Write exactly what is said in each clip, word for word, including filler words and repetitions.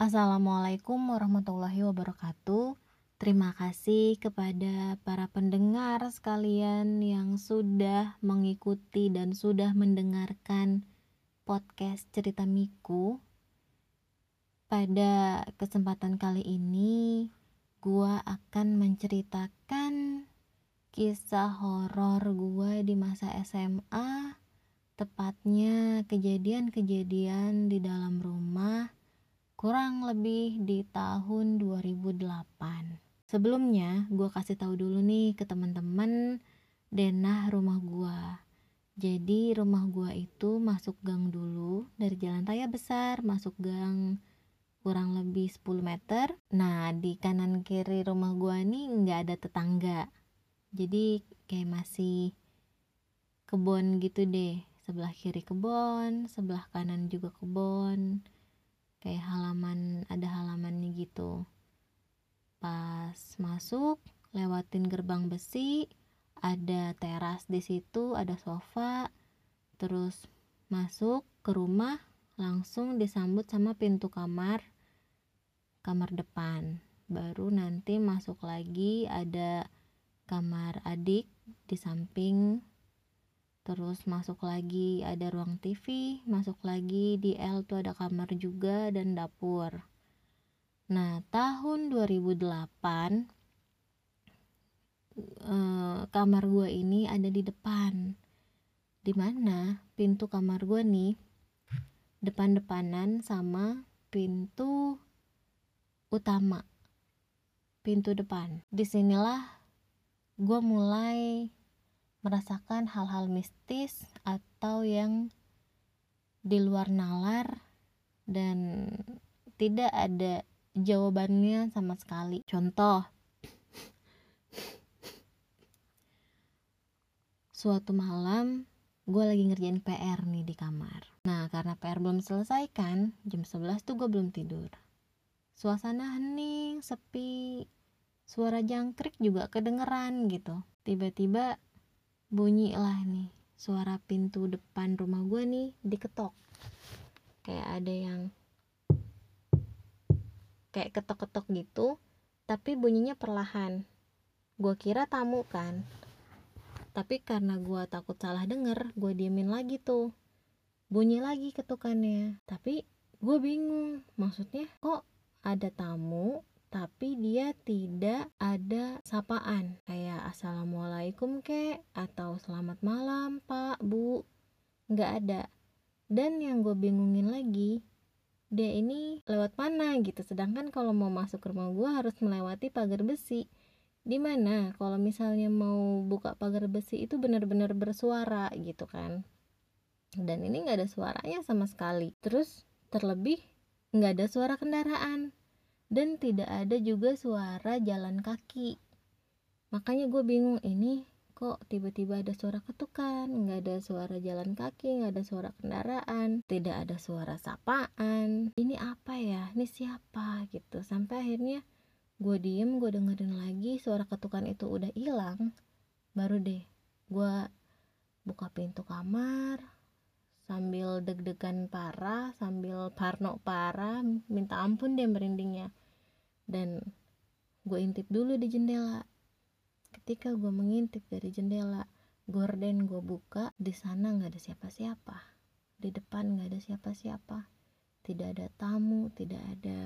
Assalamualaikum warahmatullahi wabarakatuh. Terima kasih kepada para pendengar sekalian yang sudah mengikuti dan sudah mendengarkan podcast Cerita Miku. Pada kesempatan kali ini, gua akan menceritakan kisah horor gua di masa S M A, tepatnya kejadian-kejadian di dalam rumah kurang lebih di tahun dua ribu delapan. Sebelumnya, gue kasih tahu dulu nih ke teman-teman denah rumah gue. Jadi rumah gue itu masuk gang dulu dari jalan raya besar, masuk gang kurang lebih sepuluh meter. Nah, di kanan kiri rumah gue nih nggak ada tetangga. Jadi kayak masih kebon gitu deh. Sebelah kiri kebon, sebelah kanan juga kebon. Kayak halaman, ada halamannya gitu. Pas masuk, lewatin gerbang besi, ada teras di situ, ada sofa, terus masuk ke rumah, langsung disambut sama pintu kamar, kamar depan. Baru nanti masuk lagi ada kamar adik di samping, terus masuk lagi ada ruang T V, masuk lagi di L tuh ada kamar juga dan dapur. Nah, tahun dua ribu delapan eh, kamar gue ini ada di depan, dimana pintu kamar gue nih depan-depanan sama pintu utama, pintu depan. Disinilah gue mulai merasakan hal-hal mistis atau yang di luar nalar dan tidak ada jawabannya sama sekali. Contoh, suatu malam gue lagi ngerjain P R nih di kamar. Nah, karena P R belum selesai kan, jam sebelas tuh gue belum tidur. Suasana hening, sepi, suara jangkrik juga kedengeran gitu. Tiba-tiba bunyi lah nih, suara pintu depan rumah gue nih diketok. Kayak ada yang kayak ketok-ketok gitu, tapi bunyinya perlahan. Gue kira tamu kan, tapi karena gue takut salah denger, gue diemin lagi tuh. Bunyi lagi ketukannya, tapi gue bingung. Maksudnya kok ada tamu, tapi dia tidak ada sapaan kayak assalamualaikum kek atau selamat malam pak bu, nggak ada. Dan yang gue bingungin lagi, dia ini lewat mana gitu, sedangkan kalau mau masuk ke rumah gue harus melewati pagar besi, dimana kalau misalnya mau buka pagar besi itu benar-benar bersuara gitu kan, dan ini nggak ada suaranya sama sekali. Terus terlebih nggak ada suara kendaraan dan tidak ada juga suara jalan kaki. Makanya gue bingung, ini kok tiba-tiba ada suara ketukan, gak ada suara jalan kaki, gak ada suara kendaraan, tidak ada suara sapaan. Ini apa ya? Ini siapa? Gitu. Sampai akhirnya gue diem, gue dengerin lagi, suara ketukan itu udah hilang. Baru deh gue buka pintu kamar sambil deg-degan parah, sambil parno parah, minta ampun deh merindingnya. Dan gue intip dulu di jendela. Ketika gue mengintip dari jendela, gorden gue buka, di sana nggak ada siapa-siapa, di depan nggak ada siapa-siapa, tidak ada tamu, tidak ada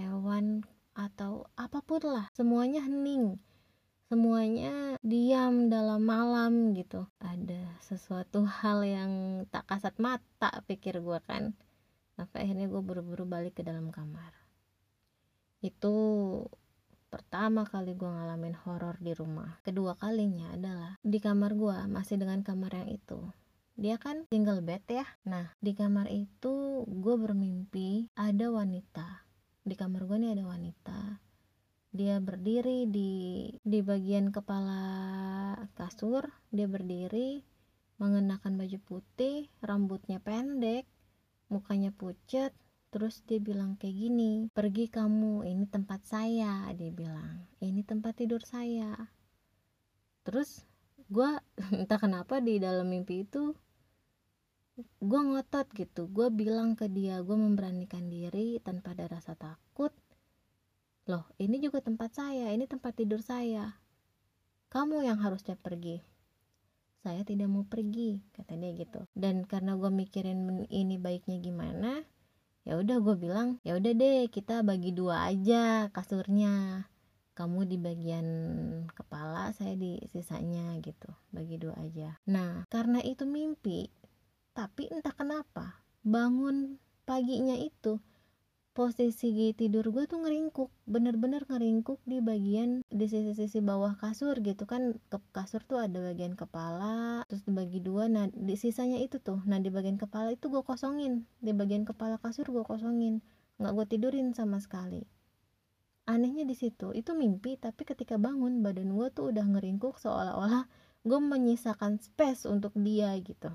hewan atau apapun lah. Semuanya hening, semuanya diam dalam malam gitu. Ada sesuatu hal yang tak kasat mata, pikir gue kan. Sampai akhirnya gue buru-buru balik ke dalam kamar. Itu pertama kali gue ngalamin horor di rumah. Kedua kalinya adalah di kamar gue, masih dengan kamar yang itu. Dia kan single bed ya. Nah, di kamar itu gue bermimpi ada wanita. Di kamar gue nih ada wanita. Dia berdiri di di bagian kepala kasur. Dia berdiri mengenakan baju putih, rambutnya pendek, mukanya pucat. Terus dia bilang kayak gini, pergi kamu, ini tempat saya. Dia bilang, ini tempat tidur saya. Terus gue entah kenapa di dalam mimpi itu gue ngotot gitu, gue bilang ke dia, gue memberanikan diri tanpa ada rasa takut. Loh, ini juga tempat saya, ini tempat tidur saya, kamu yang harusnya pergi. Saya tidak mau pergi, kata dia gitu. Dan karena gue mikirin ini baiknya gimana, ya udah gue bilang, ya udah deh kita bagi dua aja kasurnya, kamu di bagian kepala, saya di sisanya gitu, bagi dua aja. Nah, karena itu mimpi, tapi entah kenapa bangun paginya itu posisi tidur gue tuh ngeringkuk, bener-bener ngeringkuk di bagian di sisi-sisi bawah kasur gitu kan. Kasur tuh ada bagian kepala terus dibagi dua, nah di sisanya itu tuh, nah di bagian kepala itu gue kosongin, di bagian kepala kasur gue kosongin, nggak gue tidurin sama sekali. Anehnya di situ, itu mimpi tapi ketika bangun badan gue tuh udah ngeringkuk, seolah-olah gue menyisakan space untuk dia gitu.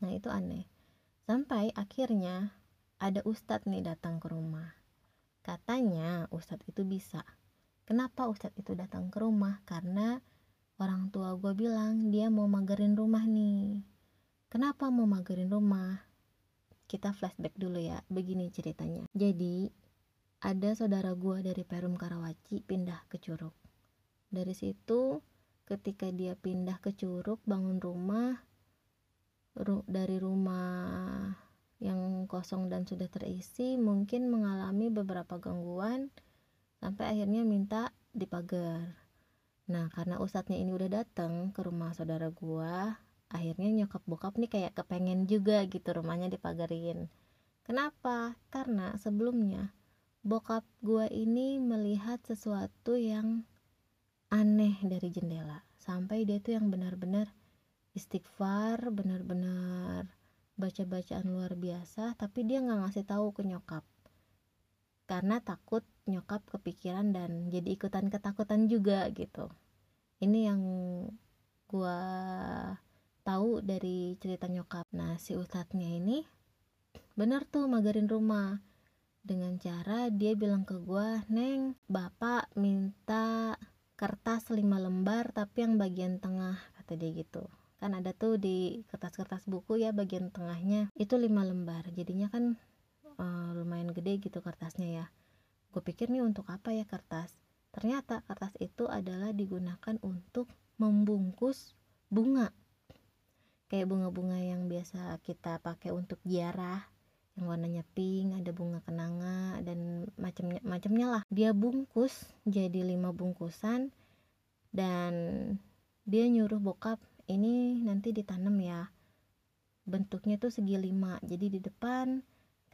Nah itu aneh. Sampai akhirnya ada ustadz nih datang ke rumah. Katanya ustadz itu bisa. Kenapa ustadz itu datang ke rumah? Karena orang tua gue bilang dia mau magerin rumah nih. Kenapa mau magerin rumah? Kita flashback dulu ya. Begini ceritanya. Jadi ada saudara gue dari Perum Karawaci pindah ke Curug. Dari situ ketika dia pindah ke Curug bangun rumah, dari rumah yang kosong dan sudah terisi mungkin mengalami beberapa gangguan sampai akhirnya minta dipagar. Nah karena ustadznya ini udah datang ke rumah saudara gua, akhirnya nyokap bokap nih kayak kepengen juga gitu rumahnya dipagarin. Kenapa? Karena sebelumnya bokap gua ini melihat sesuatu yang aneh dari jendela, sampai dia tuh yang benar-benar istighfar, benar-benar baca-bacaan luar biasa, tapi dia nggak ngasih tahu ke nyokap karena takut nyokap kepikiran dan jadi ikutan ketakutan juga gitu. Ini yang gua tahu dari cerita nyokap. Nah si ustadznya ini benar tuh magarin rumah dengan cara dia bilang ke gua, neng bapak minta kertas lima lembar tapi yang bagian tengah, kata dia gitu. Kan ada tuh di kertas-kertas buku ya bagian tengahnya itu lima lembar, jadinya kan e, lumayan gede gitu kertasnya ya. Gue pikir nih untuk apa ya kertas, ternyata kertas itu adalah digunakan untuk membungkus bunga, kayak bunga-bunga yang biasa kita pakai untuk ziarah yang warnanya pink, ada bunga kenanga dan macamnya macamnya lah. Dia bungkus jadi lima bungkusan dan dia nyuruh bokap, ini nanti ditanam ya, bentuknya tuh segi lima, jadi di depan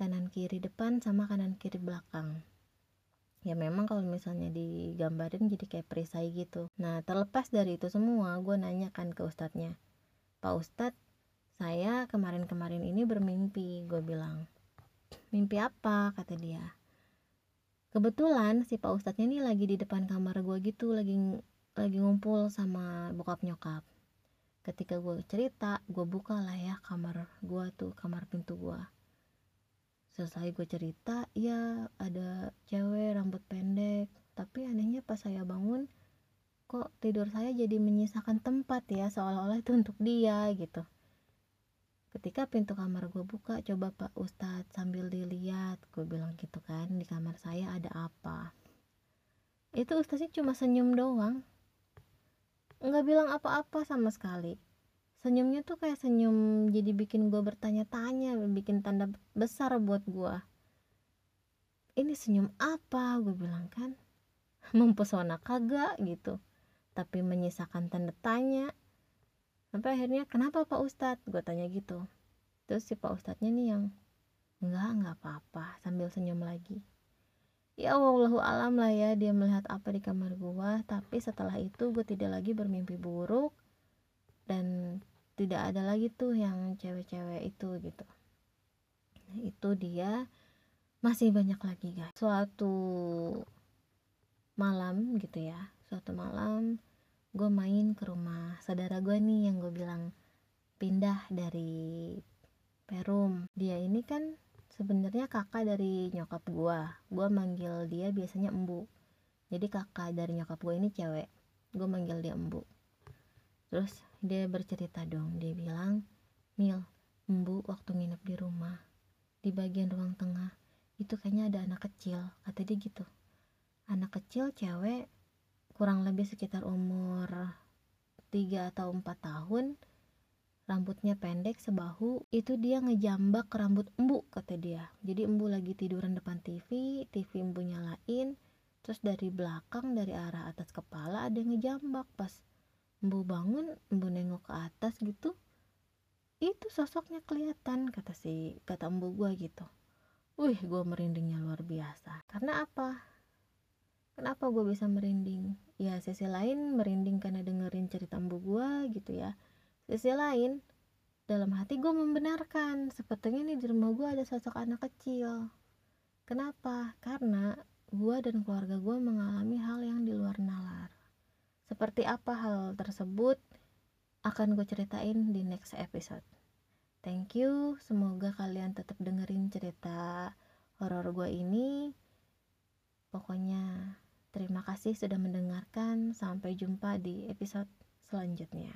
kanan kiri depan sama kanan kiri belakang. Ya memang kalau misalnya digambarin jadi kayak perisai gitu. Nah terlepas dari itu semua, gue nanyakan ke ustadznya, pak ustadz saya kemarin-kemarin ini bermimpi, gue bilang. Mimpi apa? Kata dia. Kebetulan si pak ustadznya ini lagi di depan kamar gue gitu, lagi lagi ngumpul sama bokap nyokap. Ketika gue cerita, gue buka lah ya kamar gue tuh, kamar pintu gue. Selesai gue cerita, ya ada cewek rambut pendek. Tapi anehnya pas saya bangun, kok tidur saya jadi menyisakan tempat ya, seolah-olah itu untuk dia gitu. Ketika pintu kamar gue buka, coba pak ustadz sambil dilihat, gue bilang gitu kan, di kamar saya ada apa. Itu ustadznya cuma senyum doang, nggak bilang apa-apa sama sekali. Senyumnya tuh kayak senyum jadi bikin gue bertanya-tanya, bikin tanda besar buat gue. Ini senyum apa? Gue bilang kan, mempesona kagak gitu, tapi menyisakan tanda tanya. Sampai akhirnya kenapa pak ustadz? Gue tanya gitu. Terus si pak ustadznya nih yang nggak nggak apa-apa sambil senyum lagi. Ya wallahu alam lah ya dia melihat apa di kamar gua. Tapi setelah itu gua tidak lagi bermimpi buruk dan tidak ada lagi tuh yang cewek-cewek itu gitu. Nah itu dia masih banyak lagi guys. Suatu malam gitu ya, suatu malam gua main ke rumah saudara gua nih yang gua bilang pindah dari Perum. Dia ini kan sebenarnya kakak dari nyokap gua. Gua manggil dia biasanya embu. Jadi kakak dari nyokap gua ini cewek. Gua manggil dia embu. Terus dia bercerita dong. Dia bilang, "Mil, Mbu waktu nginep di rumah, di bagian ruang tengah itu kayaknya ada anak kecil, kata dia gitu. Anak kecil cewek, kurang lebih sekitar umur tiga atau empat tahun, rambutnya pendek sebahu. Itu dia ngejambak rambut Mbu, kata dia. Jadi Mbu lagi tiduran depan T V, T V Mbu nyalain, terus dari belakang, dari arah atas kepala ada yang ngejambak. Pas Mbu bangun, Mbu nengok ke atas gitu, itu sosoknya kelihatan, kata si kata embu gue gitu. Wih, gue merindingnya luar biasa. Karena apa? Kenapa gue bisa merinding? Ya, sisi lain merinding karena dengerin cerita embu gue gitu ya. Sisi lain, dalam hati gue membenarkan, sepertinya nih di rumah gue ada sosok anak kecil. Kenapa? Karena gue dan keluarga gue mengalami hal yang di luar nalar. Seperti apa hal tersebut? Akan gue ceritain di next episode. Thank you, semoga kalian tetap dengerin cerita horor gue ini. Pokoknya terima kasih sudah mendengarkan. Sampai jumpa di episode selanjutnya.